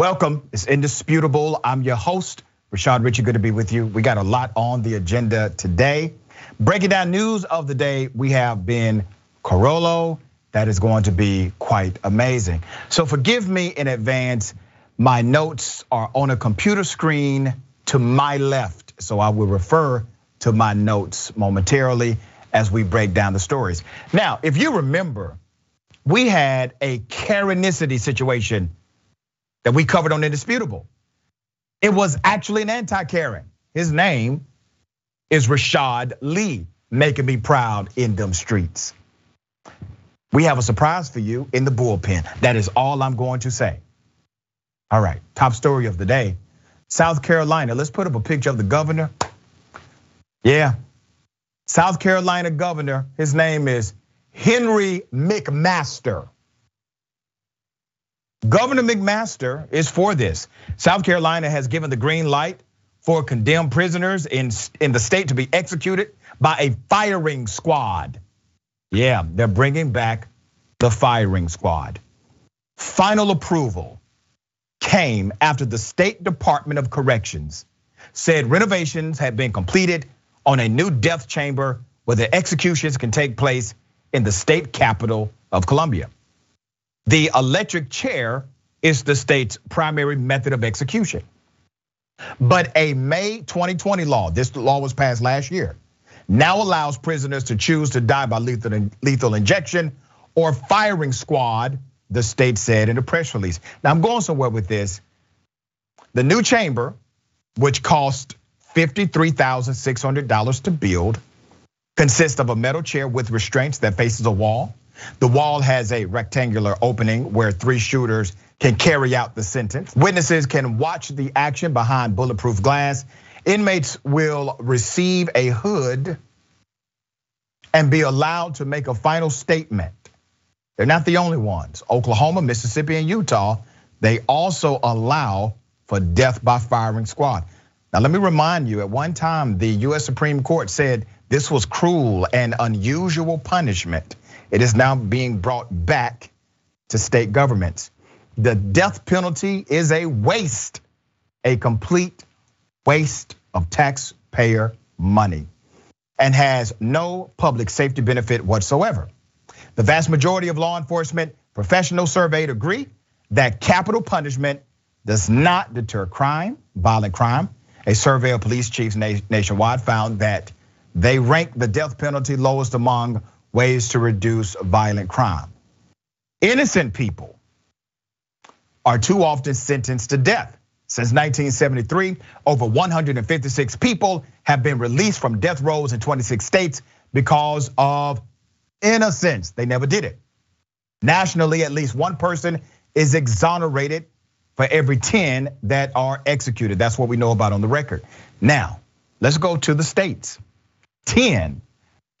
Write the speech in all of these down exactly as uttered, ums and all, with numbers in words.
Welcome, it's Indisputable. I'm your host, Rashad Richard, good to be with you. We got a lot on the agenda today. Breaking down news of the day, we have Ben Carollo. That is going to be quite amazing. So forgive me in advance, my notes are on a computer screen to my left. So I will refer to my notes momentarily as we break down the stories. Now, if you remember, we had a Karenicity situation that we covered on Indisputable. It was actually an anti-Karen. His name is Rashad Lee, making me proud in them streets. We have a surprise for you in the bullpen. That is all I'm going to say. All right, top story of the day, South Carolina. Let's put up a picture of the governor. Yeah, South Carolina governor, his name is Henry McMaster. Governor McMaster is for this. South Carolina has given the green light for condemned prisoners in, in the state to be executed by a firing squad. Yeah, they're bringing back the firing squad. Final approval came after the State Department of Corrections said renovations had been completed on a new death chamber where the executions can take place in the state capital of Columbia. The electric chair is the state's primary method of execution. But a May twenty twenty law, this law was passed last year, now allows prisoners to choose to die by lethal injection or firing squad, the state said in a press release. Now I'm going somewhere with this. The new chamber, which cost fifty-three thousand six hundred dollars to build, consists of a metal chair with restraints that faces a wall. The wall has a rectangular opening where three shooters can carry out the sentence. Witnesses can watch the action behind bulletproof glass. Inmates will receive a hood and be allowed to make a final statement. They're not the only ones. Oklahoma, Mississippi, and Utah, they also allow for death by firing squad. Now, let me remind you, at one time, the U S Supreme Court said this was cruel and unusual punishment. It is now being brought back to state governments. The death penalty is a waste, a complete waste of taxpayer money, and has no public safety benefit whatsoever. The vast majority of law enforcement professionals surveyed agree that capital punishment does not deter crime, violent crime. A survey of police chiefs nationwide found that they rank the death penalty lowest among ways to reduce violent crime. Innocent people are too often sentenced to death. Since nineteen seventy-three, over one hundred fifty-six people have been released from death rows in twenty-six states because of innocence. They never did it. Nationally, at least one person is exonerated for every ten that are executed. That's what we know about on the record. Now, let's go to the states. ten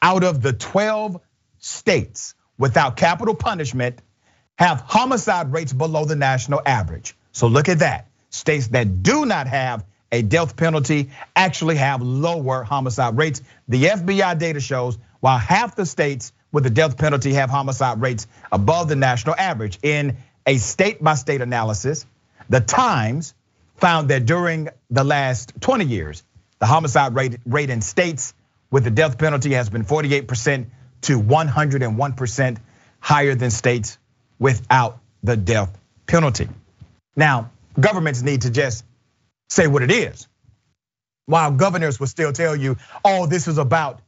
out of the twelve states without capital punishment have homicide rates below the national average. So look at that. States that do not have a death penalty actually have lower homicide rates. The F B I data shows while half the states with the death penalty have homicide rates above the national average. In a state-by-state analysis, the Times found that during the last twenty years, the homicide rate rate in states with the death penalty has been forty-eight percent to one hundred one percent higher than states without the death penalty. Now, governments need to just say what it is. While governors will still tell you, oh, this is about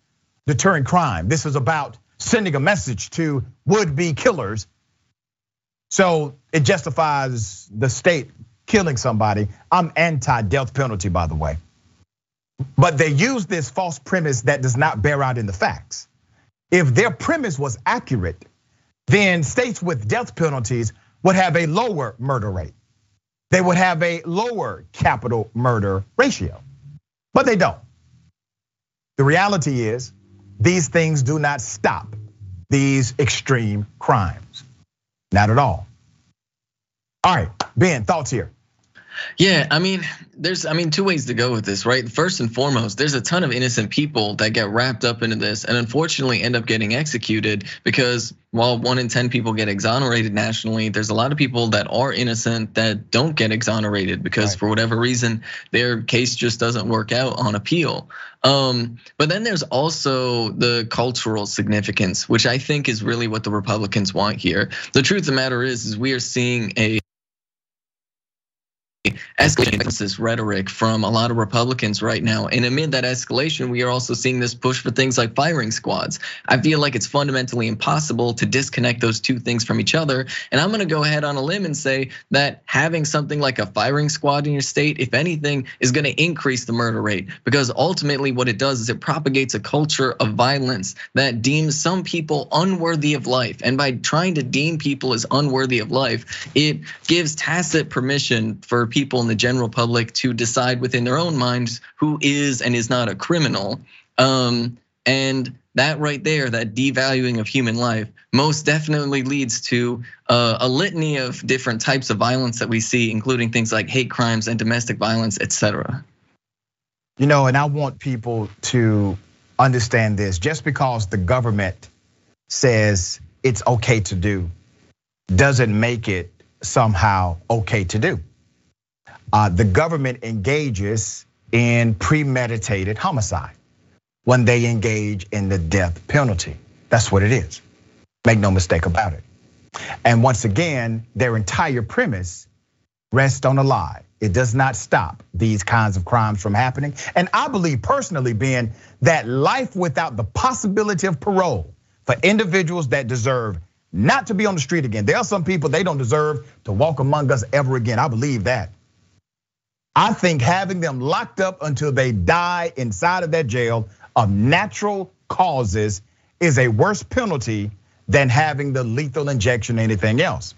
deterring crime. This is about sending a message to would-be killers. So it justifies the state killing somebody. I'm anti-death penalty, by the way. But they use this false premise that does not bear out in the facts. If their premise was accurate, then states with death penalties would have a lower murder rate. They would have a lower capital murder ratio, but they don't. The reality is these things do not stop these extreme crimes, not at all. All right, Ben, thoughts here? Yeah, I mean, there's, I mean, two ways to go with this, right? First and foremost, there's a ton of innocent people that get wrapped up into this and unfortunately end up getting executed because while one in ten people get exonerated nationally, there's a lot of people that are innocent that don't get exonerated because right. for whatever reason, their case just doesn't work out on appeal. Um, but then there's also the cultural significance, which I think is really what the Republicans want here. The truth of the matter is, is we are seeing a escalating this rhetoric from a lot of Republicans right now. And amid that escalation, we are also seeing this push for things like firing squads. I feel like it's fundamentally impossible to disconnect those two things from each other. And I'm gonna go ahead on a limb and say that having something like a firing squad in your state, if anything, is gonna increase the murder rate. Because ultimately what it does is it propagates a culture of violence that deems some people unworthy of life. And by trying to deem people as unworthy of life, it gives tacit permission for people in the general public to decide within their own minds who is and is not a criminal. Um, and that right there, that devaluing of human life, most definitely leads to uh, a litany of different types of violence that we see, including things like hate crimes and domestic violence, et cetera. You know, and I want people to understand this. Just because the government says it's okay to do, doesn't make it somehow okay to do. Uh, the government engages in premeditated homicide when they engage in the death penalty. That's what it is. Make no mistake about it. And once again, their entire premise rests on a lie. It does not stop these kinds of crimes from happening. And I believe personally, Ben, that life without the possibility of parole for individuals that deserve not to be on the street again. There are some people, they don't deserve to walk among us ever again. I believe that. I think having them locked up until they die inside of that jail of natural causes is a worse penalty than having the lethal injection or anything else.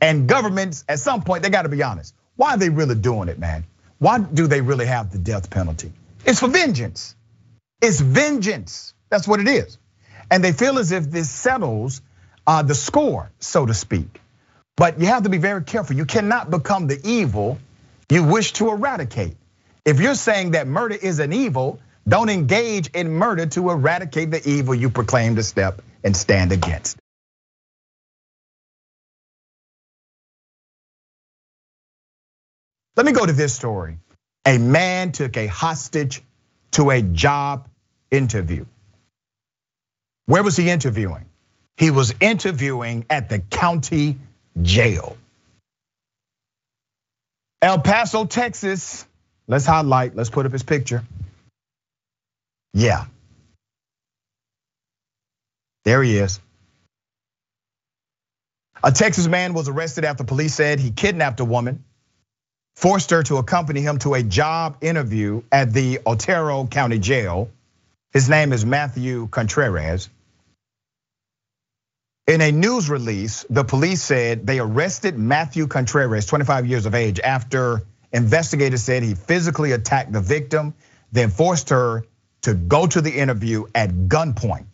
And governments, at some point, they gotta be honest. Why are they really doing it, man? Why do they really have the death penalty? It's for vengeance. It's vengeance, that's what it is. And they feel as if this settles the score, so to speak. But you have to be very careful. You cannot become the evil you wish to eradicate. If you're saying that murder is an evil, don't engage in murder to eradicate the evil you proclaim to step and stand against. Let me go to this story. A man took a hostage to a job interview. Where was he interviewing? He was interviewing at the county jail. El Paso, Texas, let's highlight, let's put up his picture. Yeah. There he is. A Texas man was arrested after police said he kidnapped a woman, forced her to accompany him to a job interview at the Otero County Jail. His name is Matthew Contreras. In a news release, the police said they arrested Matthew Contreras, twenty-five years of age, after investigators said he physically attacked the victim, then forced her to go to the interview at gunpoint.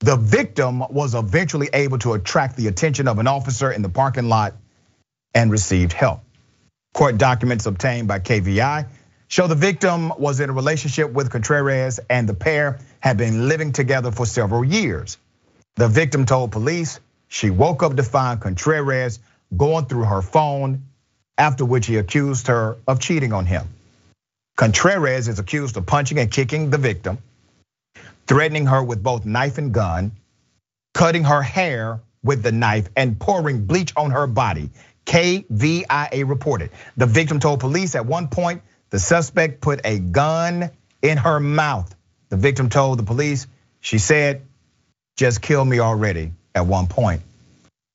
The victim was eventually able to attract the attention of an officer in the parking lot and received help. Court documents obtained by K V I A show the victim was in a relationship with Contreras and the pair had been living together for several years. The victim told police she woke up to find Contreras going through her phone, after which he accused her of cheating on him. Contreras is accused of punching and kicking the victim, threatening her with both knife and gun, cutting her hair with the knife and pouring bleach on her body, K V I A reported. The victim told police at one point the suspect put a gun in her mouth. The victim told the police, she said, "Just kill me already" at one point.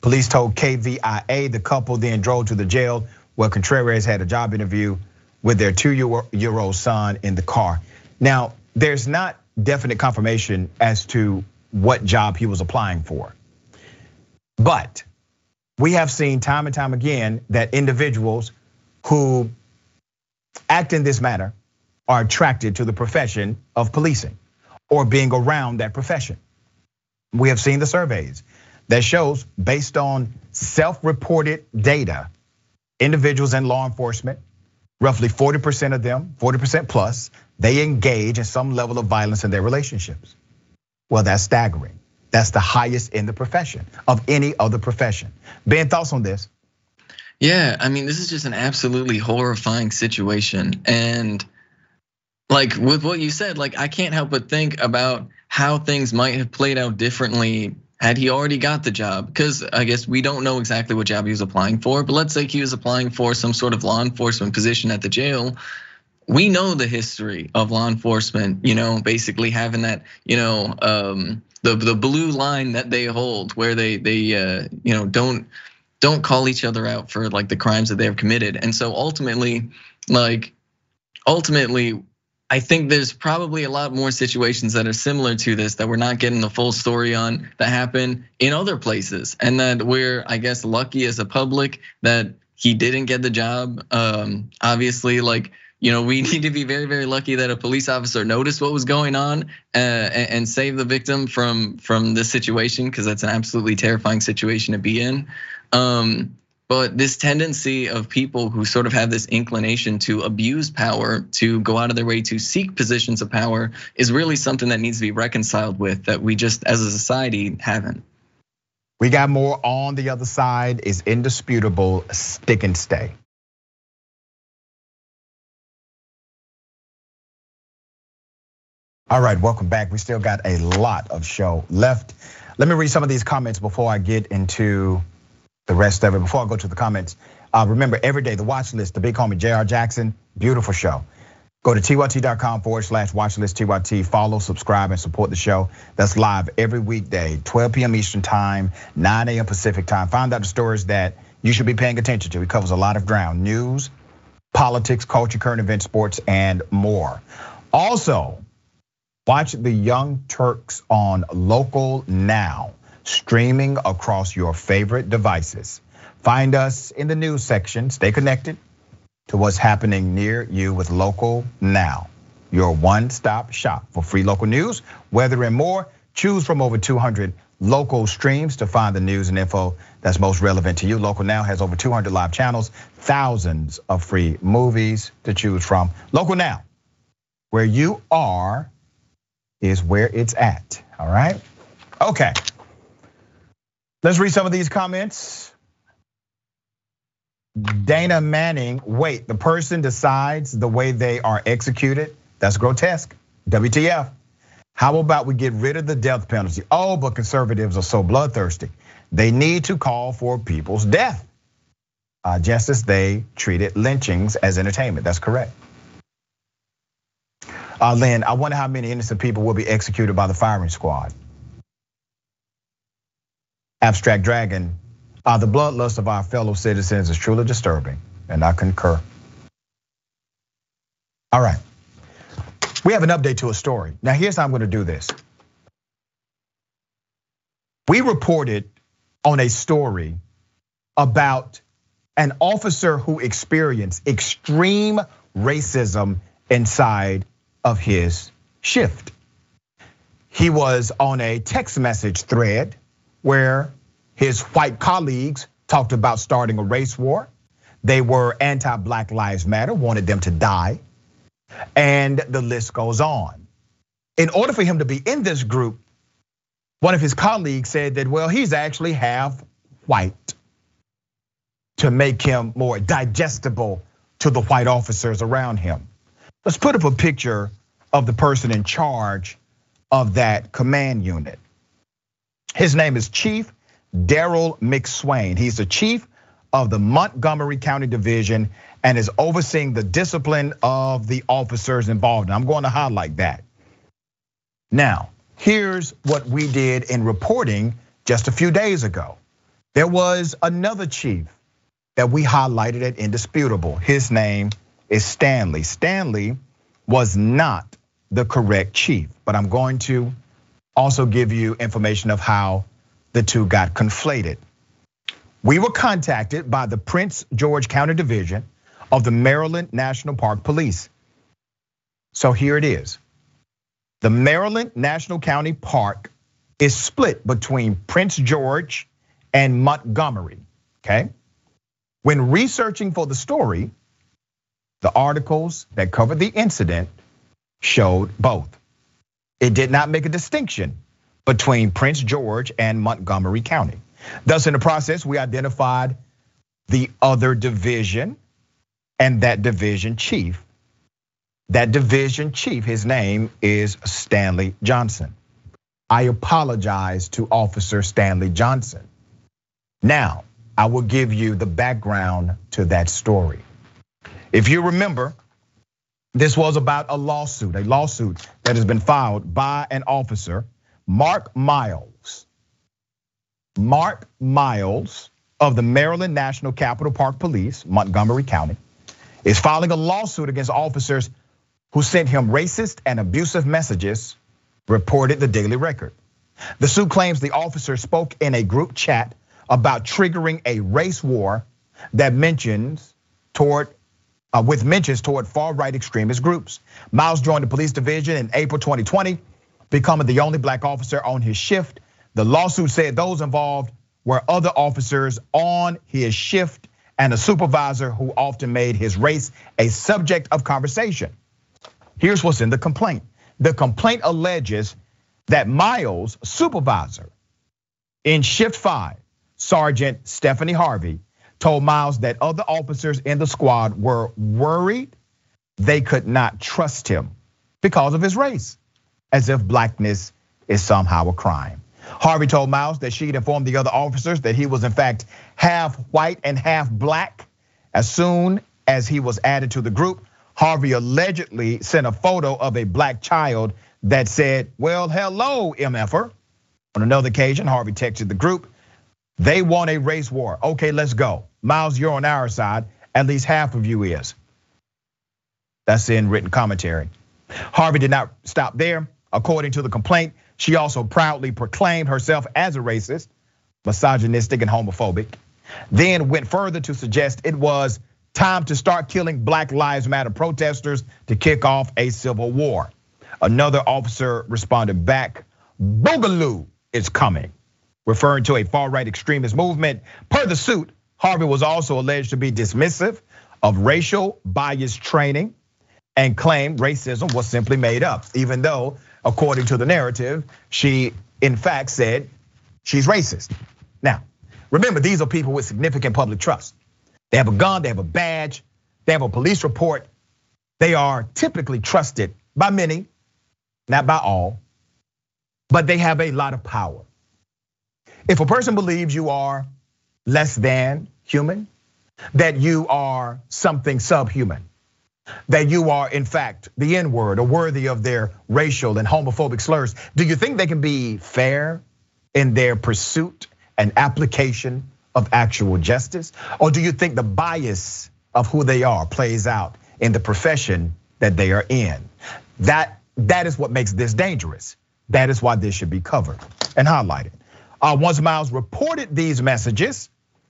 Police told K V I A the couple then drove to the jail where Contreras had a job interview with their two-year-old son in the car. Now, there's not definite confirmation as to what job he was applying for. But we have seen time and time again that individuals who act in this manner are attracted to the profession of policing or being around that profession. We have seen the surveys that shows, based on self-reported data, individuals in law enforcement, roughly forty percent of them, forty percent plus, they engage in some level of violence in their relationships. Well, that's staggering. That's the highest in the profession, of any other profession. Ben, thoughts on this? Yeah, I mean, this is just an absolutely horrifying situation. And like with what you said, like I can't help but think about how things might have played out differently had he already got the job. Because I guess we don't know exactly what job he was applying for, but let's say he was applying for some sort of law enforcement position at the jail. We know the history of law enforcement, you know, basically having that, you know, um, the the blue line that they hold where they they uh, you know don't don't call each other out for like the crimes that they have committed. And so ultimately, like ultimately, I think there's probably a lot more situations that are similar to this that we're not getting the full story on that happen in other places. And that we're, I guess, lucky as a public that he didn't get the job. Um, obviously, like, you know, we need to be very, very lucky that a police officer noticed what was going on and saved the victim from from this situation, because that's an absolutely terrifying situation to be in. Um, But this tendency of people who sort of have this inclination to abuse power, to go out of their way to seek positions of power, is really something that needs to be reconciled with, that we just as a society haven't. We got more on the other side. Is indisputable. Stick and stay. All right, welcome back. We still got a lot of show left. Let me read some of these comments before I get into the rest of it. Before I go to the comments, remember every day the watch list, the big homie J R Jackson, beautiful show. Go to tyt.com forward slash watch list tyt. Follow, subscribe, and support the show. That's live every weekday, twelve p.m. Eastern time, nine a.m. Pacific time. Find out the stories that you should be paying attention to. It covers a lot of ground: news, politics, culture, current events, sports, and more. Also, watch the Young Turks on Local Now, streaming across your favorite devices. Find us in the news section. Stay connected to what's happening near you with Local Now, your one-stop shop for free local news, weather and more. Choose from over two hundred local streams to find the news and info that's most relevant to you. Local Now has over two hundred live channels, thousands of free movies to choose from. Local Now, where you are is where it's at, all right? Okay. Let's read some of these comments. Dana Manning, wait, the person decides the way they are executed? That's grotesque. W T F. How about we get rid of the death penalty? Oh, but conservatives are so bloodthirsty. They need to call for people's death, just as they treated lynchings as entertainment. That's correct. Lynn, I wonder how many innocent people will be executed by the firing squad. Abstract Dragon, uh, the bloodlust of our fellow citizens is truly disturbing, and I concur. All right, we have an update to a story. Now here's how I'm gonna do this. We reported on a story about an officer who experienced extreme racism inside of his shift. He was on a text message thread where his white colleagues talked about starting a race war. They were anti-Black Lives Matter, wanted them to die, and the list goes on. In order for him to be in this group, one of his colleagues said that, well, he's actually half white, to make him more digestible to the white officers around him. Let's put up a picture of the person in charge of that command unit. His name is Chief Darryl McSwain. He's the chief of the Montgomery County Division and is overseeing the discipline of the officers involved. And I'm going to highlight that. Now, here's what we did in reporting just a few days ago. There was another chief that we highlighted at Indisputable. His name is Stanley. Stanley was not the correct chief, but I'm going to also give you information of how the two got conflated. We were contacted by the Prince George County Division of the Maryland National Park Police. So here it is. The Maryland National County Park is split between Prince George and Montgomery, okay? When researching for the story, the articles that covered the incident showed both. It did not make a distinction between Prince George and Montgomery County. Thus, in the process, we identified the other division and that division chief. That division chief, his name is Stanley Johnson. I apologize to Officer Stanley Johnson. Now, I will give you the background to that story. If you remember, this was about a lawsuit, a lawsuit that has been filed by an officer, Mark Miles. Mark Miles of the Maryland National Capital Park Police, Montgomery County, is filing a lawsuit against officers who sent him racist and abusive messages, reported the Daily Record. The suit claims the officer spoke in a group chat about triggering a race war that mentions toward, uh, with mentions toward far-right extremist groups. Miles joined the police division in April twenty twenty, becoming the only black officer on his shift. The lawsuit said those involved were other officers on his shift and a supervisor who often made his race a subject of conversation. Here's what's in the complaint. The complaint alleges that Miles' supervisor in shift five, Sergeant Stephanie Harvey, told Miles that other officers in the squad were worried they could not trust him because of his race, as if blackness is somehow a crime. Harvey told Miles that she'd informed the other officers that he was in fact half white and half black. As soon as he was added to the group, Harvey allegedly sent a photo of a black child that said, "Well, hello, M F-er." On another occasion, Harvey texted the group, "They want a race war. Okay, let's go. Miles, you're on our side. At least half of you is." That's in written commentary. Harvey did not stop there. According to the complaint, she also proudly proclaimed herself as a racist, misogynistic, and homophobic. Then went further to suggest it was time to start killing Black Lives Matter protesters to kick off a civil war. Another officer responded back, "Boogaloo is coming," referring to a far-right extremist movement. Per the suit, Harvey was also alleged to be dismissive of racial bias training and claimed racism was simply made up, even though, according to the narrative, she in fact said she's racist. Now, remember, these are people with significant public trust. They have a gun, they have a badge, they have a police report. They are typically trusted by many, not by all, but they have a lot of power. If a person believes you are less than human, that you are something subhuman, that you are in fact the N-word or worthy of their racial and homophobic slurs, do you think they can be fair in their pursuit and application of actual justice? Or do you think the bias of who they are plays out in the profession that they are in? That that is what makes this dangerous. That is why this should be covered and highlighted. Once Miles reported these messages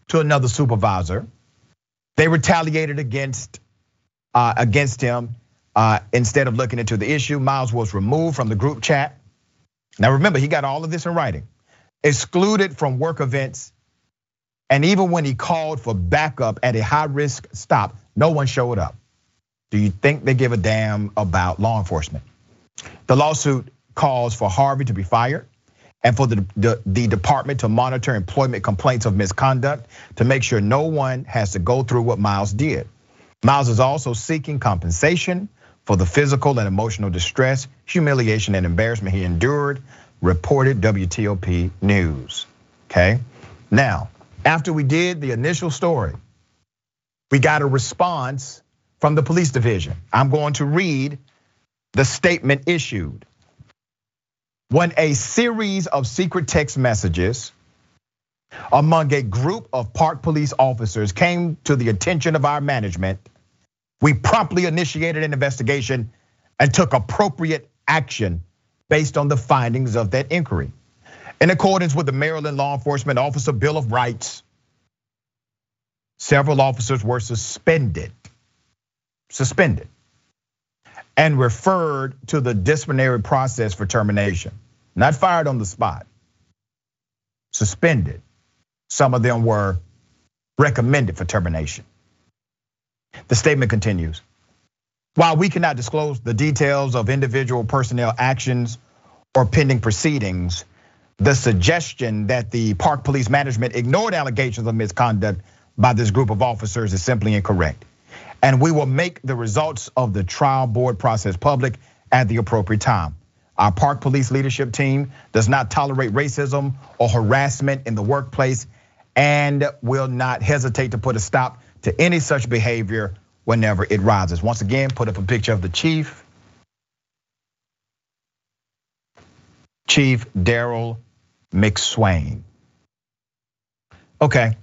to another supervisor, they retaliated against against him. Instead of looking into the issue, Miles was removed from the group chat. Now remember, he got all of this in writing, excluded from work events, and even when he called for backup at a high-risk stop, no one showed up. Do you think they give a damn about law enforcement? The lawsuit calls for Harvey to be fired and for the, the, the department to monitor employment complaints of misconduct to make sure no one has to go through what Miles did. Miles is also seeking compensation for the physical and emotional distress, humiliation, and embarrassment he endured, reported W T O P News. Okay, now, after we did the initial story, we got a response from the police division. I'm going to read the statement issued. When a series of secret text messages among a group of park police officers came to the attention of our management, we promptly initiated an investigation and took appropriate action based on the findings of that inquiry. In accordance with the Maryland Law Enforcement Officer Bill of Rights, several officers were suspended, suspended, and referred to the disciplinary process for termination. Not fired on the spot, suspended. Some of them were recommended for termination. The statement continues. While we cannot disclose the details of individual personnel actions or pending proceedings, the suggestion that the Park Police Management ignored allegations of misconduct by this group of officers is simply incorrect. And we will make the results of the trial board process public at the appropriate time. Our Park Police leadership team does not tolerate racism or harassment in the workplace and will not hesitate to put a stop to any such behavior whenever it rises. Once again, put up a picture of the chief. Chief Darryl McSwain. Okay,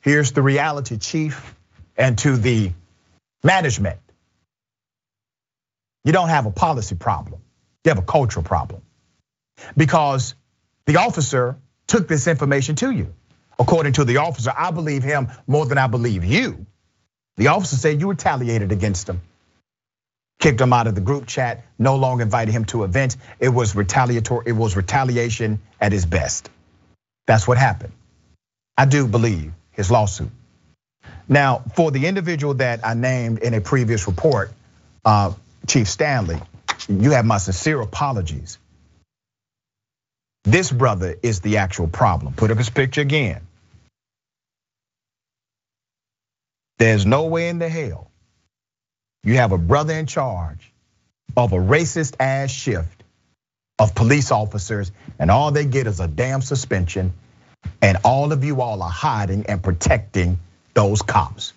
here's the reality, chief, and to the management. You don't have a policy problem, you have a cultural problem. Because the officer took this information to you. According to the officer, I believe him more than I believe you. The officer said you retaliated against him, kicked him out of the group chat, no longer invited him to events. It was retaliatory, it was retaliation at its best. That's what happened. I do believe his lawsuit. Now, for the individual that I named in a previous report, Chief Stanley, you have my sincere apologies. This brother is the actual problem. Put up his picture again. There's no way in the hell you have a brother in charge of a racist ass shift of police officers, and all they get is a damn suspension, and all of you all are hiding and protecting those cops.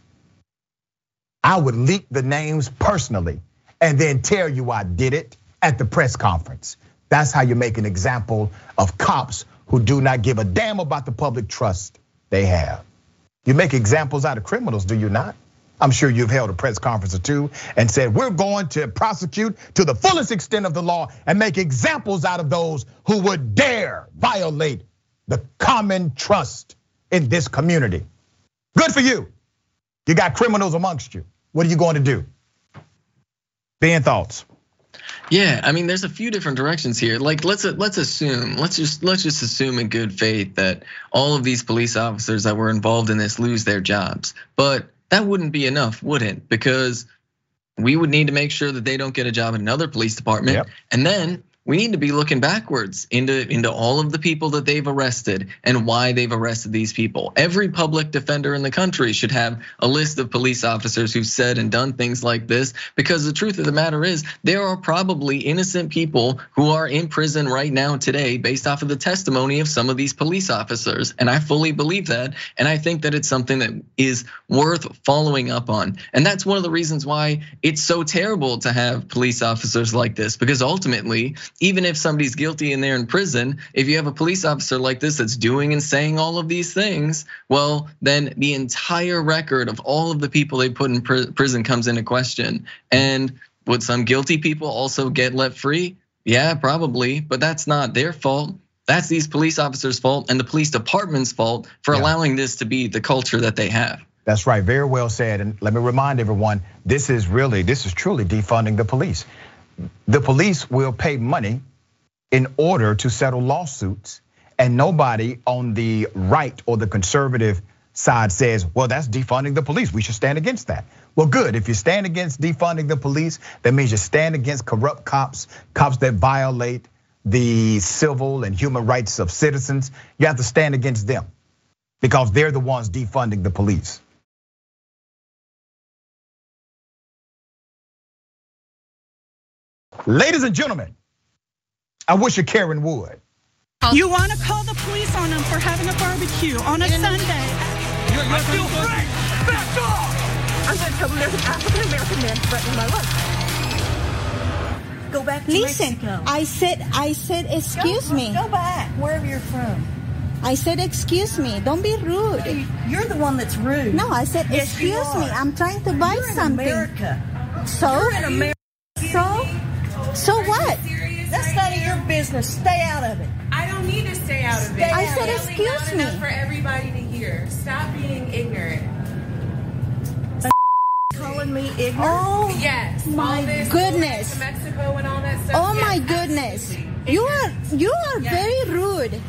I would leak the names personally and then tell you I did it at the press conference. That's how you make an example of cops who do not give a damn about the public trust they have. You make examples out of criminals, do you not? I'm sure you've held a press conference or two and said, we're going to prosecute to the fullest extent of the law and make examples out of those who would dare violate the common trust in this community. Good for you. You got criminals amongst you. What are you going to do? Ben, thoughts? Yeah, I mean, there's a few different directions here. Like, let's let's assume, let's just let's just assume in good faith that all of these police officers that were involved in this lose their jobs. But that wouldn't be enough, would it? Because we would need to make sure that they don't get a job in another police department. Yep. And then we need to be looking backwards into into all of the people that they've arrested and why they've arrested these people. Every public defender in the country should have a list of police officers who've said and done things like this, because the truth of the matter is there are probably innocent people who are in prison right now today based off of the testimony of some of these police officers. And I fully believe that, and I think that it's something that is worth following up on. And that's one of the reasons why it's so terrible to have police officers like this, because ultimately, even if somebody's guilty and they're in prison, if you have a police officer like this that's doing and saying all of these things, well, then the entire record of all of the people they put in prison comes into question. And would some guilty people also get let free? Yeah, probably, but that's not their fault. That's these police officers' fault and the police department's fault for yeah. allowing this to be the culture that they have. That's right, very well said. And let me remind everyone, this is really, this is truly defunding the police. The police will pay money in order to settle lawsuits, and nobody on the right or the conservative side says, well, that's defunding the police, we should stand against that. Well, good, if you stand against defunding the police, that means you stand against corrupt cops, cops that violate the civil and human rights of citizens. You have to stand against them because they're the ones defunding the police. Ladies and gentlemen, I wish a Karen would. You want to call the police on them for having a barbecue on a In Sunday? You're I feel great. Back off! I'm going to tell them there's an African American man threatening my life. Go back. To Listen, Mexico. I said, I said, excuse go, me. Go back. Wherever you're from. I said, excuse me. Don't be rude. No, you're the one that's rude. No, I said, yes, excuse me. I'm trying to buy you're something. In America. So. You're in America. So. So what? That's none of your business. Stay out of it. I don't need to stay out of it. I said, excuse me. For everybody to hear. Stop being ignorant. Calling me ignorant? Oh, yes. My goodness. To Mexico and all that stuff. Oh my goodness. You are you are very rude.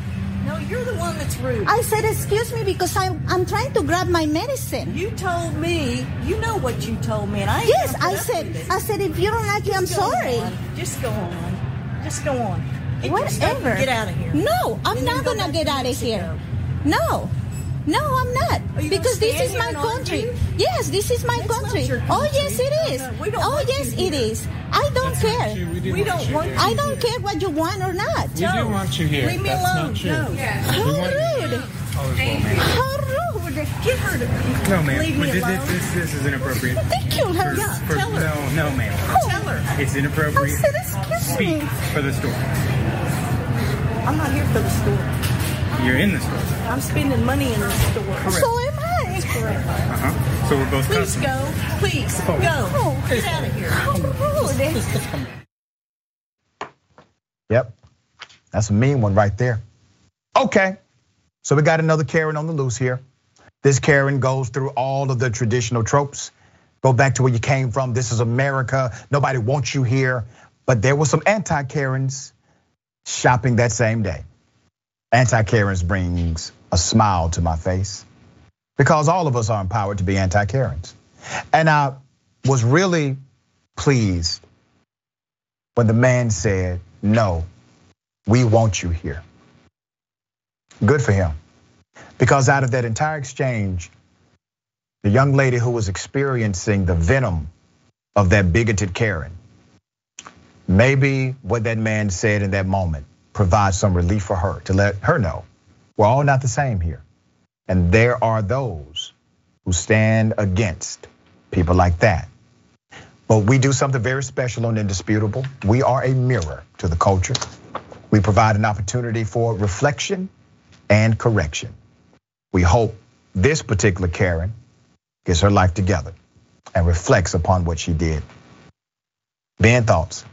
No, You're the one that's rude. I said, excuse me, because I'm I'm trying to grab my medicine. You told me. You know what you told me. And I yes, I said, I said, if you don't like it, I'm sorry. On. Just go on. Just go on. It Whatever. Get out of here. No, I'm and not going to get out of here. Ago. No. No, I'm not. Oh, because this is my country. Yes, this is my That's country. country. Oh, yes, it is. No, no, oh, yes, it is. I don't That's care. We, we don't want. want you I don't care what you want or not. We no. don't want you here. Leave me alone. No. Yeah. How rude. How rude. Get her to No, ma'am. Leave me this, alone. This, this is inappropriate. They killed her. For, yeah, for, tell her. No, no, ma'am. Oh. Tell her. It's inappropriate. I said, excuse Speak me. for the story. I'm not here for the story. You're in this store. I'm spending money in this store. Correct. So am I. That's correct. Uh-huh. So we're both Please customers. go. Please oh. go. Oh. Get out of here. Oh. Yep. That's a mean one right there. Okay. So we got another Karen on the loose here. This Karen goes through all of the traditional tropes. Go back to where you came from. This is America. Nobody wants you here. But there were some anti-Karens shopping that same day. Anti-Karens brings a smile to my face because all of us are empowered to be anti-Karens. And I was really pleased when the man said, no, we want you here. Good for him. Because out of that entire exchange, the young lady who was experiencing the venom of that bigoted Karen, maybe what that man said in that moment provide some relief for her, to let her know we're all not the same here. And there are those who stand against people like that. But we do something very special and indisputable. We are a mirror to the culture. We provide an opportunity for reflection and correction. We hope this particular Karen gets her life together and reflects upon what she did. Ben, thoughts?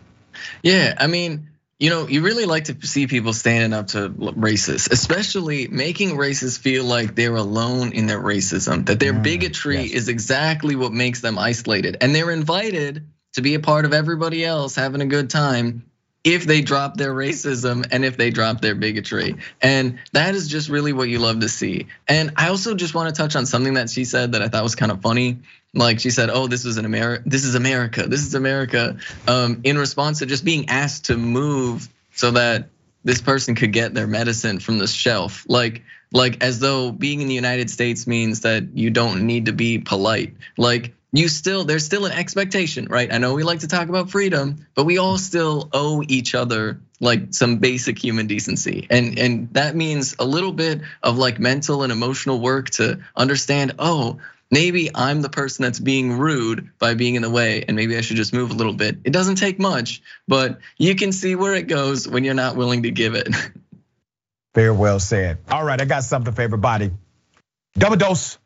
Yeah, I mean, you know, you really like to see people standing up to racists, especially making racists feel like they're alone in their racism, that their mm, bigotry yes. is exactly what makes them isolated. And they're invited to be a part of everybody else having a good time if they drop their racism and if they drop their bigotry. And that is just really what you love to see. And I also just want to touch on something that she said that I thought was kind of funny. Like she said, oh, this is an Ameri- this is America, this is America, um, in response to just being asked to move so that this person could get their medicine from the shelf. Like, like as though being in the United States means that you don't need to be polite. Like you still, there's still an expectation, right? I know we like to talk about freedom, but we all still owe each other like some basic human decency. And and that means a little bit of like mental and emotional work to understand, oh, maybe I'm the person that's being rude by being in the way, and maybe I should just move a little bit. It doesn't take much, but you can see where it goes when you're not willing to give it. Very well said. All right, I got something for everybody. Double dose.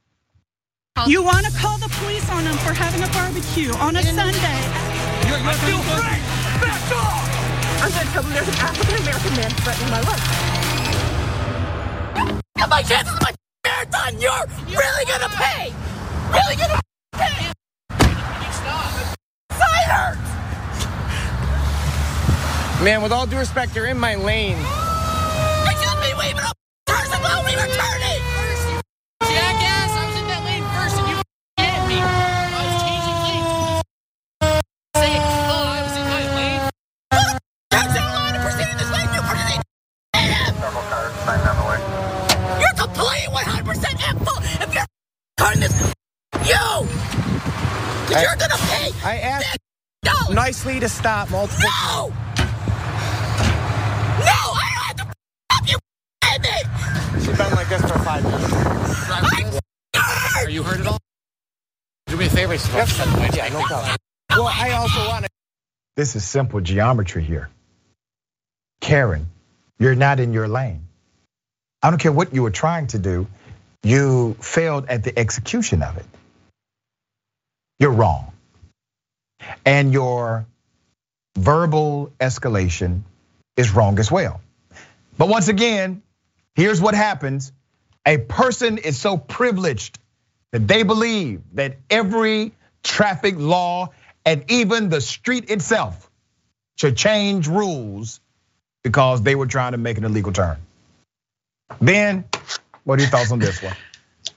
You want to call the police on them for having a barbecue on a Sunday? You're I feel great. Back off! I'm gonna tell them there's an African American man threatening my life. My chances of my marathon, you're really gonna pay. Really gonna pay. Cider. Man, with all due respect, you're in my lane. I shouldn't be waving a person while we were turning. Jackass, I was in that lane first and you hit me. I was changing lanes. Say, oh, I was in my lane. That's a line of percent in this lane. You are in it. You're complete one hundred percent at fault if you're turning this. Yo! I, you're gonna pay! I asked no. nicely to stop multiple No! No! I don't have to stop you me! She's been like this for five minutes. I'm Are you hurt at all? Do me a favor, yes. Yeah, no problem. Well, I also want to. This is simple geometry here. Karen, you're not in your lane. I don't care what you were trying to do. You failed at the execution of it. You're wrong. And your verbal escalation is wrong as well. But once again, here's what happens. A person is so privileged that they believe that every traffic law and even the street itself should change rules because they were trying to make an illegal turn. Ben, what are your thoughts on this one?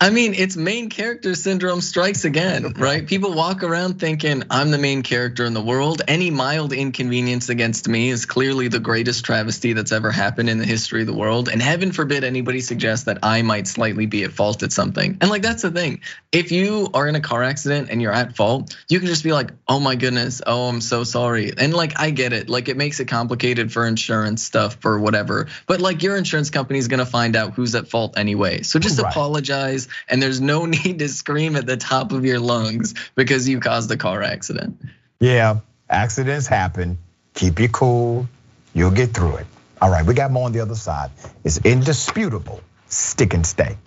I mean, it's main character syndrome strikes again, right? People walk around thinking I'm the main character in the world. Any mild inconvenience against me is clearly the greatest travesty that's ever happened in the history of the world. And heaven forbid anybody suggests that I might slightly be at fault at something. And like, that's the thing. If you are in a car accident and you're at fault, you can just be like, oh my goodness, oh, I'm so sorry. And like, I get it. Like, it makes it complicated for insurance stuff for whatever. But like, your insurance company is going to find out who's at fault anyway. So just right. apologize. And there's no need to scream at the top of your lungs because you caused a car accident. Yeah, accidents happen. Keep your cool. You'll get through it. All right, we got more on the other side. It's indisputable. Stick and stay.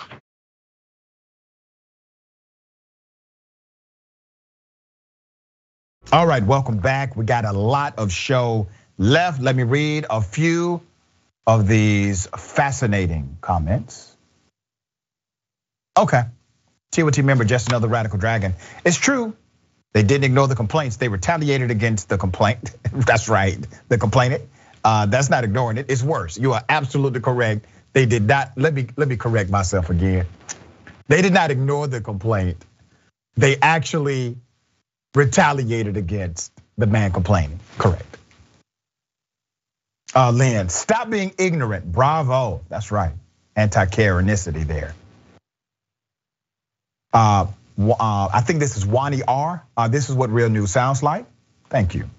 All right, welcome back. We got a lot of show left. Let me read a few of these fascinating comments. Okay, T O T member, just another radical dragon. It's true, they didn't ignore the complaints. They retaliated against the complaint. That's right, the complainant. Uh, that's not ignoring it, it's worse. You are absolutely correct. They did not, let me let me correct myself again. They did not ignore the complaint. They actually retaliated against the man complaining, correct. Uh, Lynn, stop being ignorant, bravo. That's right, anti-Karenicity there. Uh, uh, I think this is Wani R. Uh, this is what real news sounds like. Thank you.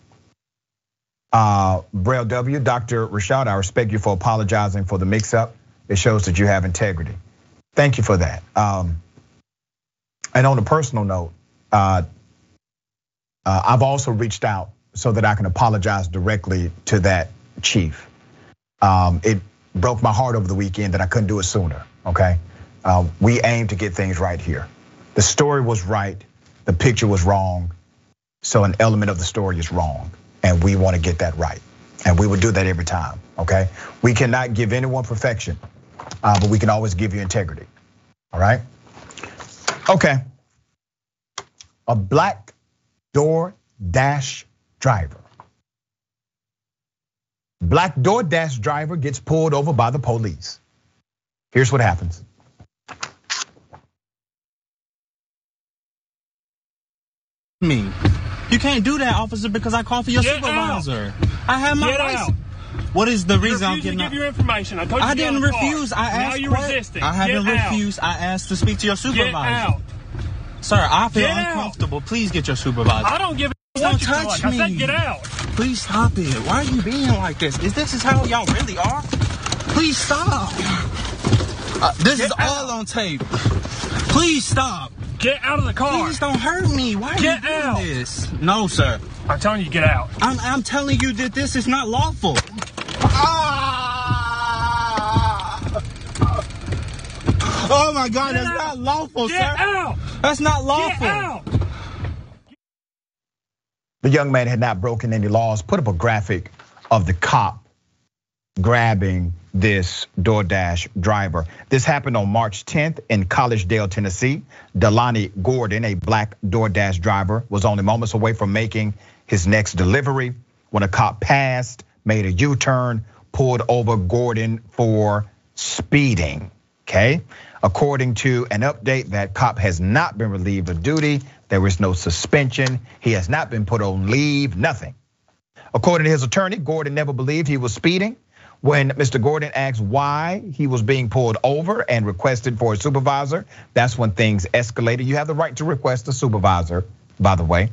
Uh, Braille W, Doctor Rashad, I respect you for apologizing for the mix up. It shows that you have integrity. Thank you for that. Um, and on a personal note, uh, uh, I've also reached out so that I can apologize directly to that chief. Um, it broke my heart over the weekend that I couldn't do it sooner, okay? Uh, we aim to get things right here. The story was right, the picture was wrong, so an element of the story is wrong, and we wanna get that right. And we will do that every time, okay? We cannot give anyone perfection, but we can always give you integrity, all right? Okay, a black DoorDash driver. Black DoorDash driver gets pulled over by the police. Here's what happens. Me. You can't do that, officer, because I called for your get supervisor. Out. I have my get license. Out. What is the you reason I'm getting out? I refused to give you information. I told you I didn't refuse. I asked. Now you're what? Resisting. I haven't refused. I asked to speak to your supervisor. Get out. Sir, I feel get uncomfortable. Out. Please get your supervisor. I don't give a don't touch me. I said get out. Please stop it. Why are you being like this? Is this is how y'all really are? Please stop. Uh, this get is out. All on tape. Please stop. Get out of the car. Please don't hurt me. Why are get you doing out. This? No, sir. I'm telling you, get out. I'm, I'm telling you that this is not lawful. Ah! Oh my God, get that's out. Not lawful, get sir. Out. That's not lawful. Get out. The young man had not broken any laws. Put up a graphic of the cop grabbing this DoorDash driver. This happened on March tenth in Collegedale, Tennessee. Delani Gordon, a black DoorDash driver, was only moments away from making his next delivery when a cop passed, made a U-turn, pulled over Gordon for speeding, okay? According to an update, that cop has not been relieved of duty. There is no suspension. He has not been put on leave, nothing. According to his attorney, Gordon never believed he was speeding. When Mister Gordon asked why he was being pulled over and requested for a supervisor, that's when things escalated. You have the right to request a supervisor, by the way.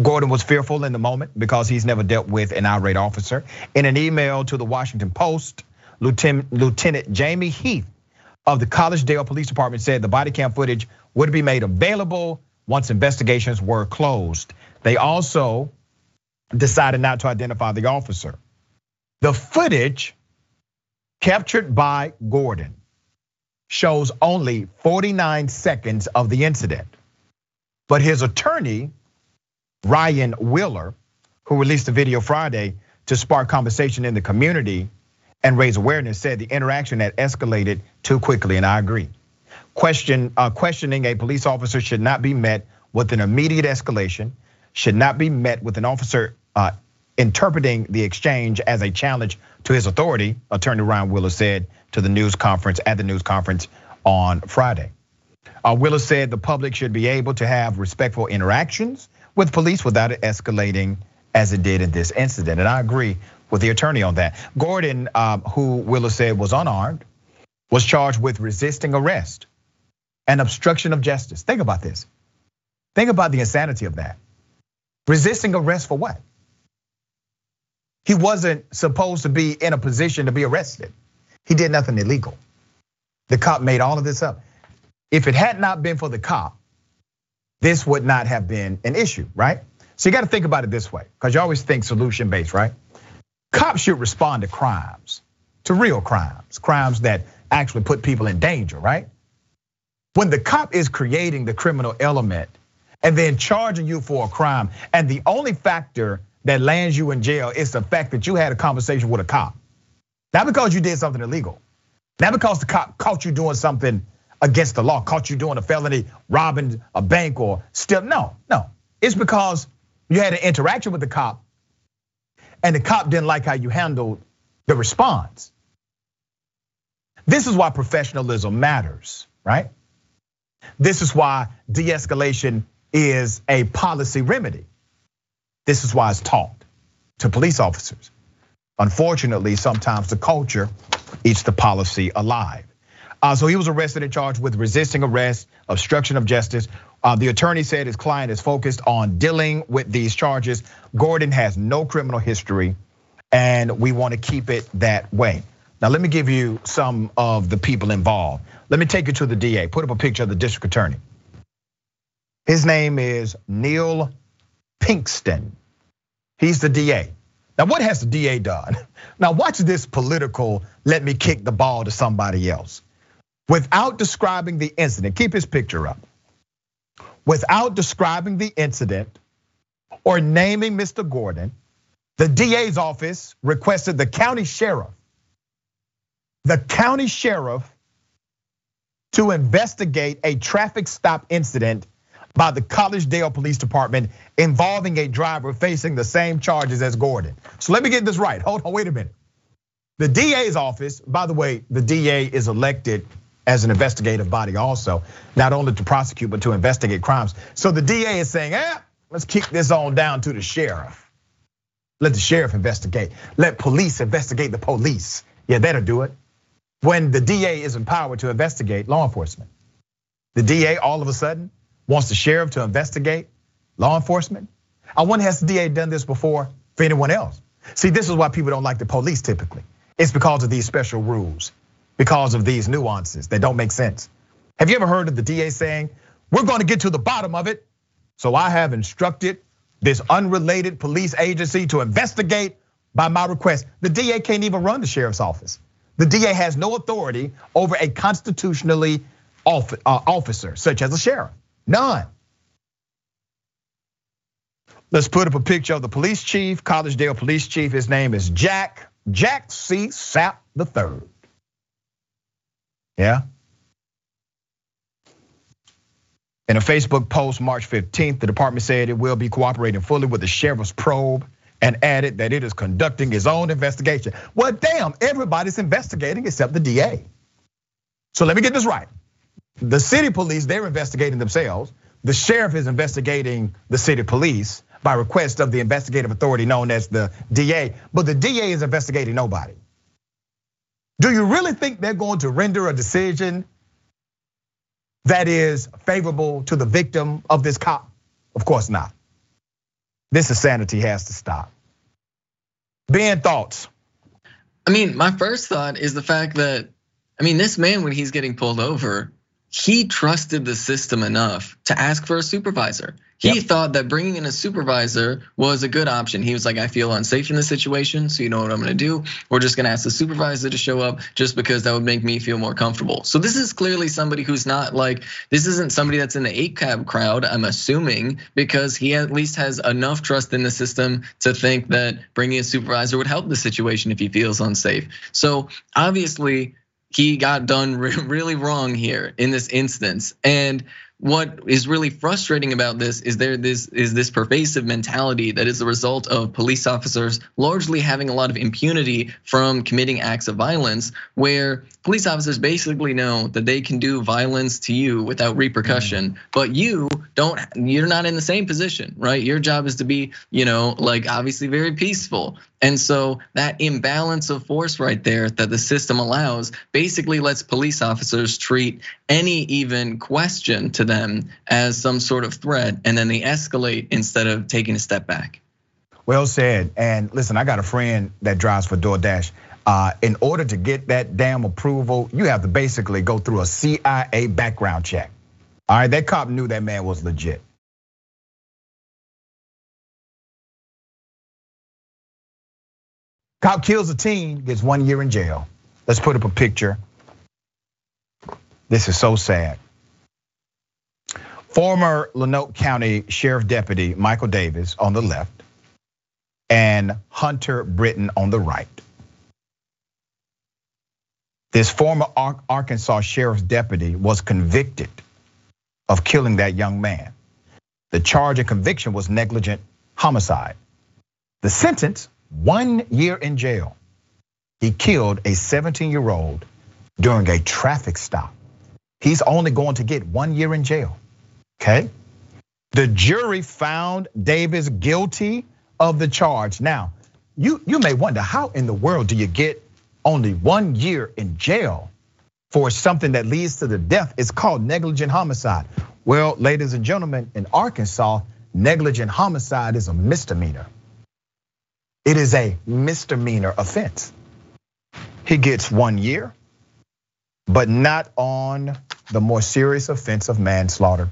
Gordon was fearful in the moment because he's never dealt with an irate officer. In an email to the Washington Post, Lieutenant, Lieutenant Jamie Heath of the Collegedale Police Department said the body cam footage would be made available once investigations were closed. They also decided not to identify the officer. The footage captured by Gordon shows only forty-nine seconds of the incident. But his attorney, Ryan Wheeler, who released the video Friday to spark conversation in the community and raise awareness, said the interaction had escalated too quickly, and I agree. Question, uh, questioning a police officer should not be met with an immediate escalation, should not be met with an officer uh, interpreting the exchange as a challenge to his authority, Attorney Ryan Wheeler said to the news conference at the news conference on Friday. Uh, Wheeler said the public should be able to have respectful interactions with police without it escalating as it did in this incident. And I agree with the attorney on that. Gordon, uh, who Wheeler said was unarmed, was charged with resisting arrest and obstruction of justice. Think about this. Think about the insanity of that. Resisting arrest for what? He wasn't supposed to be in a position to be arrested. He did nothing illegal. The cop made all of this up. If it had not been for the cop, this would not have been an issue, right? So you gotta think about it this way, because you always think solution-based, right? Cops should respond to crimes, to real crimes, crimes that actually put people in danger, right? When the cop is creating the criminal element and then charging you for a crime, and the only factor that lands you in jail is the fact that you had a conversation with a cop. Not because you did something illegal, not because the cop caught you doing something against the law, caught you doing a felony, robbing a bank or stealing. No, no, it's because you had an interaction with the cop and the cop didn't like how you handled the response. This is why professionalism matters, right? This is why de-escalation is a policy remedy. This is why it's taught to police officers. Unfortunately, sometimes the culture eats the policy alive. So he was arrested and charged with resisting arrest, obstruction of justice. The attorney said his client is focused on dealing with these charges. Gordon has no criminal history, and we want to keep it that way. Now, let me give you some of the people involved. Let me take you to the D A. Put up a picture of the district attorney. His name is Neil Pinkston. He's the D A. Now, what has the D A done? Now, watch this political, let me kick the ball to somebody else. Without describing the incident, keep his picture up. Without describing the incident or naming Mister Gordon, the D A's office requested the county sheriff The county sheriff to investigate a traffic stop incident by the Collegedale Police Department involving a driver facing the same charges as Gordon. So let me get this right. Hold on, wait a minute. The D A's office, by the way, the D A is elected as an investigative body also, not only to prosecute, but to investigate crimes. So the D A is saying, eh, let's kick this on down to the sheriff. Let the sheriff investigate. Let police investigate the police. Yeah, that'll do it. When the D A is empowered to investigate law enforcement, the D A all of a sudden wants the sheriff to investigate law enforcement. I wonder, has the D A done this before for anyone else? See, this is why people don't like the police typically. It's because of these special rules, because of these nuances that don't make sense. Have you ever heard of the D A saying, we're gonna get to the bottom of it, so I have instructed this unrelated police agency to investigate by my request? The D A can't even run the sheriff's office. The D A has no authority over a constitutionally officer, such as a sheriff, none. Let's put up a picture of the police chief, Collegedale police chief. His name is Jack, Jack C. Sapp the third. Yeah. In a Facebook post, March fifteenth, the department said it will be cooperating fully with the sheriff's probe and added that it is conducting its own investigation. Well, damn, everybody's investigating except the D A. So let me get this right. The city police, they're investigating themselves. The sheriff is investigating the city police by request of the investigative authority known as the D A, but the D A is investigating nobody. Do you really think they're going to render a decision that is favorable to the victim of this cop? Of course not. This insanity has to stop. Ben, thoughts? I mean, my first thought is the fact that, I mean, this man, when he's getting pulled over, he trusted the system enough to ask for a supervisor. He yep. thought that bringing in a supervisor was a good option. He was like, I feel unsafe in this situation, so you know what I'm gonna do? We're just gonna ask the supervisor to show up just because that would make me feel more comfortable. So this is clearly somebody who's not like, this isn't somebody that's in the A C A B crowd, I'm assuming, because he at least has enough trust in the system to think that bringing a supervisor would help the situation if he feels unsafe. So obviously, he got done really wrong here in this instance. And what is really frustrating about this is there this is this pervasive mentality that is the result of police officers largely having a lot of impunity from committing acts of violence, where police officers basically know that they can do violence to you without repercussion, mm. but you don't you're not in the same position, right? Your job is to be, you know, like obviously very peaceful. And so that imbalance of force right there that the system allows basically lets police officers treat any even question to them as some sort of threat, and then they escalate instead of taking a step back. Well said. And listen, I got a friend that drives for DoorDash. Uh, in order to get that damn approval, you have to basically go through a C I A background check. All right, that cop knew that man was legit. Cop kills a teen, gets one year in jail. Let's put up a picture. This is so sad. Former Lenoir County Sheriff Deputy Michael Davis on the left and Hunter Britton on the right. This former Arkansas Sheriff's Deputy was convicted of killing that young man. The charge and conviction was negligent homicide. The sentence, one year in jail. He killed a seventeen-year-old during a traffic stop. He's only going to get one year in jail, okay? The jury found Davis guilty of the charge. Now, you, you may wonder, how in the world do you get only one year in jail for something that leads to the death? It's called negligent homicide. Well, ladies and gentlemen, in Arkansas, negligent homicide is a misdemeanor. It is a misdemeanor offense. He gets one year, but not on the more serious offense of manslaughter.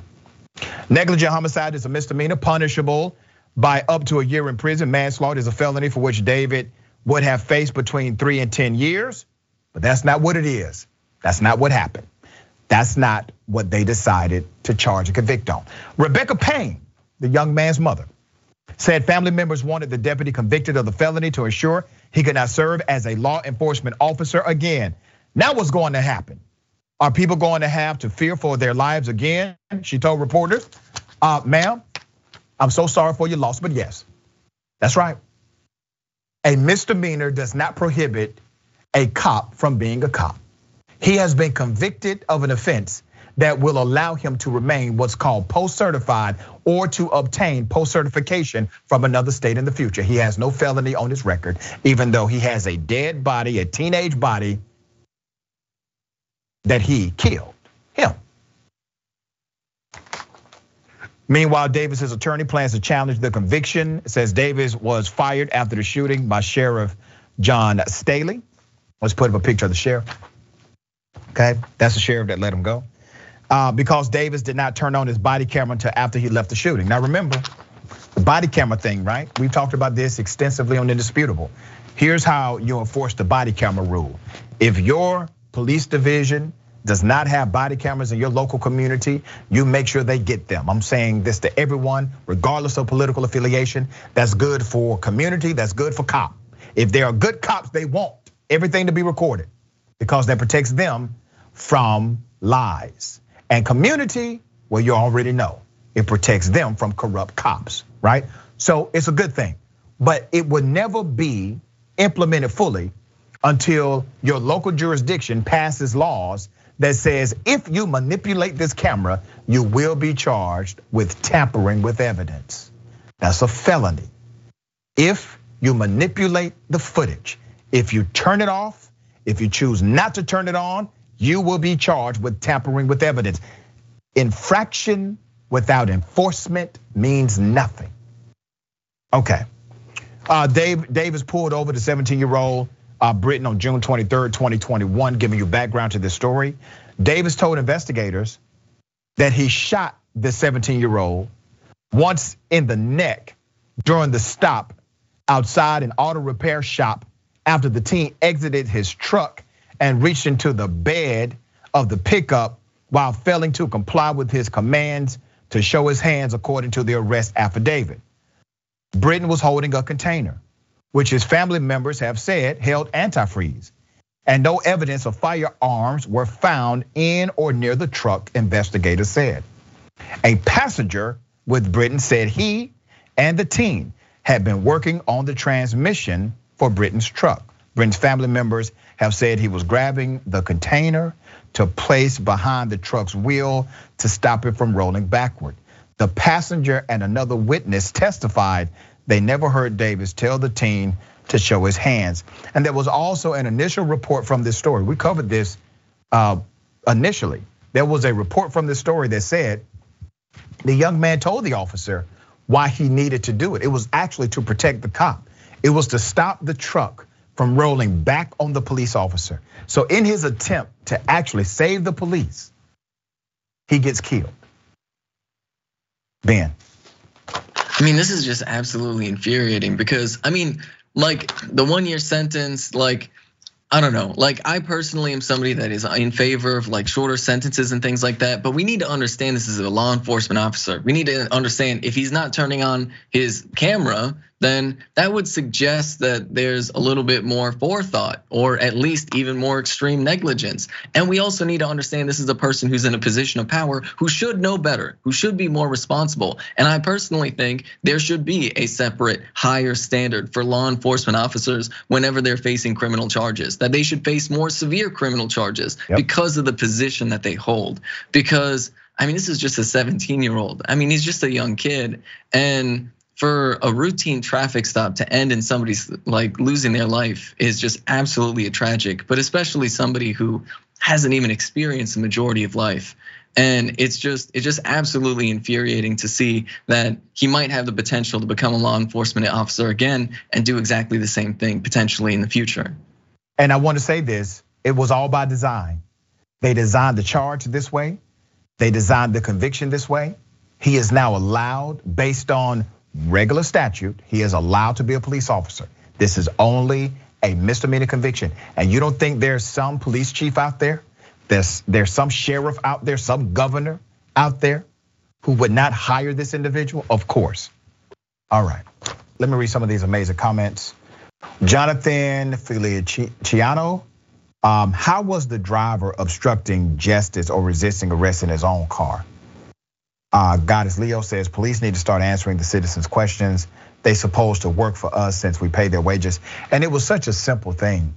Negligent homicide is a misdemeanor punishable by up to a year in prison. Manslaughter is a felony for which David would have faced between three and ten years, but that's not what it is. That's not what happened. That's not what they decided to charge and convict on. Rebecca Payne, the young man's mother, said family members wanted the deputy convicted of the felony to ensure he could not serve as a law enforcement officer again. Now what's going to happen? Are people going to have to fear for their lives again? She told reporters, uh, ma'am, I'm so sorry for your loss, but yes, that's right. A misdemeanor does not prohibit a cop from being a cop. He has been convicted of an offense that will allow him to remain what's called post-certified, or to obtain post-certification from another state in the future. He has no felony on his record, even though he has a dead body, a teenage body that he killed him. Meanwhile, Davis's attorney plans to challenge the conviction. It says Davis was fired after the shooting by Sheriff John Staley. Let's put up a picture of the sheriff. Okay, that's the sheriff that let him go. Uh, because Davis did not turn on his body camera until after he left the shooting. Now remember, the body camera thing, right? We've talked about this extensively on Indisputable. Here's how you enforce the body camera rule. If your police division does not have body cameras in your local community, you make sure they get them. I'm saying this to everyone, regardless of political affiliation. That's good for community, that's good for cop. If there are good cops, they want everything to be recorded because that protects them from lies. And community, well, you already know, it protects them from corrupt cops, right? So it's a good thing, but it would never be implemented fully until your local jurisdiction passes laws that says, if you manipulate this camera, you will be charged with tampering with evidence. That's a felony. If you manipulate the footage, if you turn it off, if you choose not to turn it on, you will be charged with tampering with evidence. Infraction without enforcement means nothing. Okay, uh, Dave, Davis pulled over the seventeen-year-old uh, Britton on June twenty-third, twenty twenty-one, giving you background to this story. Davis told investigators that he shot the seventeen-year-old once in the neck during the stop outside an auto repair shop after the teen exited his truck and reached into the bed of the pickup while failing to comply with his commands to show his hands, according to the arrest affidavit. Britton was holding a container, which his family members have said held antifreeze, and no evidence of firearms were found in or near the truck, investigators said. A passenger with Britton said he and the teen had been working on the transmission for Britton's truck. Britton's family members have said he was grabbing the container to place behind the truck's wheel to stop it from rolling backward. The passenger and another witness testified they never heard Davis tell the teen to show his hands. And there was also an initial report from this story. We covered this initially. There was a report from this story that said the young man told the officer why he needed to do it. It was actually to protect the cop. It was to stop the truck from rolling back on the police officer. So in his attempt to actually save the police, he gets killed. Ben. I mean, this is just absolutely infuriating because, I mean, like the one year sentence, like, I don't know, like I personally am somebody that is in favor of like shorter sentences and things like that, but we need to understand this is a law enforcement officer. We need to understand if he's not turning on his camera, then that would suggest that there's a little bit more forethought or at least even more extreme negligence. And we also need to understand this is a person who's in a position of power who should know better, who should be more responsible. And I personally think there should be a separate higher standard for law enforcement officers whenever they're facing criminal charges. That they should face more severe criminal charges yep. because of the position that they hold. Because, I mean, this is just a seventeen year old. I mean, he's just a young kid. And for a routine traffic stop to end in somebody's like losing their life is just absolutely a tragic, but especially somebody who hasn't even experienced the majority of life. And it's just it's just absolutely infuriating to see that he might have the potential to become a law enforcement officer again and do exactly the same thing potentially in the future. And I want to say this, it was all by design. They designed the charge this way. They designed the conviction this way. He is now allowed, based on regular statute, he is allowed to be a police officer. This is only a misdemeanor conviction. And you don't think there's some police chief out there, there's, there's some sheriff out there, some governor out there who would not hire this individual? Of course. All right, let me read some of these amazing comments. Jonathan Feliciano, um, how was the driver obstructing justice or resisting arrest in his own car? Uh, Goddess Leo says, police need to start answering the citizens' questions. They supposed to work for us since we pay their wages. And it was such a simple thing.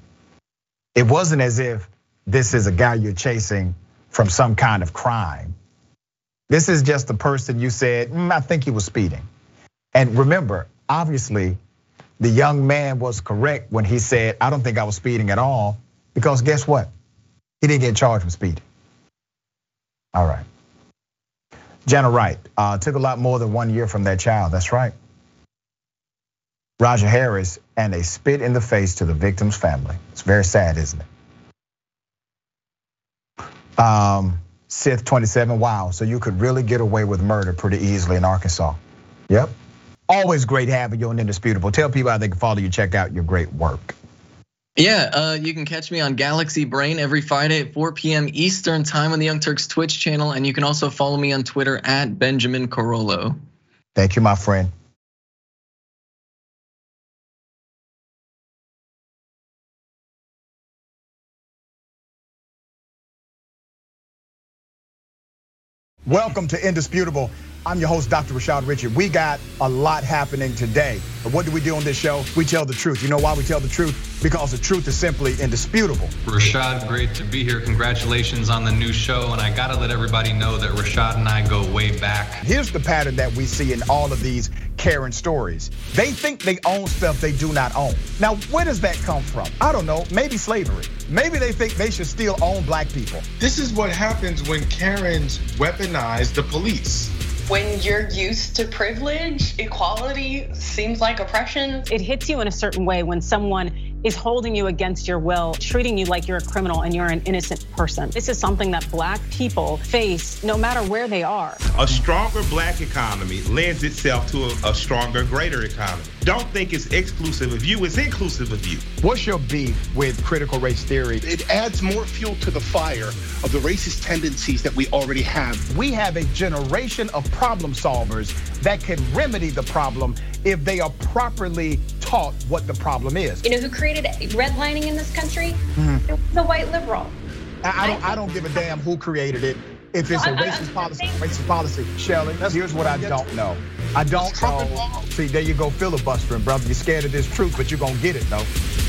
It wasn't as if this is a guy you're chasing from some kind of crime. This is just the person you said, mm, I think he was speeding. And remember, obviously, the young man was correct when he said, I don't think I was speeding at all, because guess what? He didn't get charged with speeding. All right. Jenna Wright, took a lot more than one year from that child, that's right. Roger Harris, and a spit in the face to the victim's family. It's very sad, isn't it? Um, Sith twenty-seven, wow, so you could really get away with murder pretty easily in Arkansas. Yep. Always great having you on Indisputable. Tell people how they can follow you, check out your great work. Yeah, you can catch me on Galaxy Brain every Friday at four p m Eastern time on the Young Turks Twitch channel. And you can also follow me on Twitter at Benjamin Carollo. Thank you, my friend. Welcome to Indisputable. I'm your host, Doctor Rashad Richard. We got a lot happening today. But what do we do on this show? We tell the truth. You know why we tell the truth? Because the truth is simply indisputable. Rashad, great to be here. Congratulations on the new show. And I gotta let everybody know that Rashad and I go way back. Here's the pattern that we see in all of these Karen stories. They think they own stuff they do not own. Now, where does that come from? I don't know, maybe slavery. Maybe they think they should still own black people. This is what happens when Karens weaponize the police. When you're used to privilege, equality seems like oppression. It hits you in a certain way when someone is holding you against your will, treating you like you're a criminal and you're an innocent person. This is something that black people face no matter where they are. A stronger black economy lends itself to a, a stronger, greater economy. Don't think it's exclusive of you, it's inclusive of you. What's your beef with critical race theory? It adds more fuel to the fire of the racist tendencies that we already have. We have a generation of problem solvers that can remedy the problem if they are properly taught what the problem is. You know who created redlining in this country? Mm-hmm. It was the white liberal. I, I, don't, I don't give a damn who created it. If it's well, a racist I, I, policy, I racist policy. Shelley, here's what I don't know. I don't know. See, there you go filibustering, brother. You're scared of this truth, but you're going to get it, though.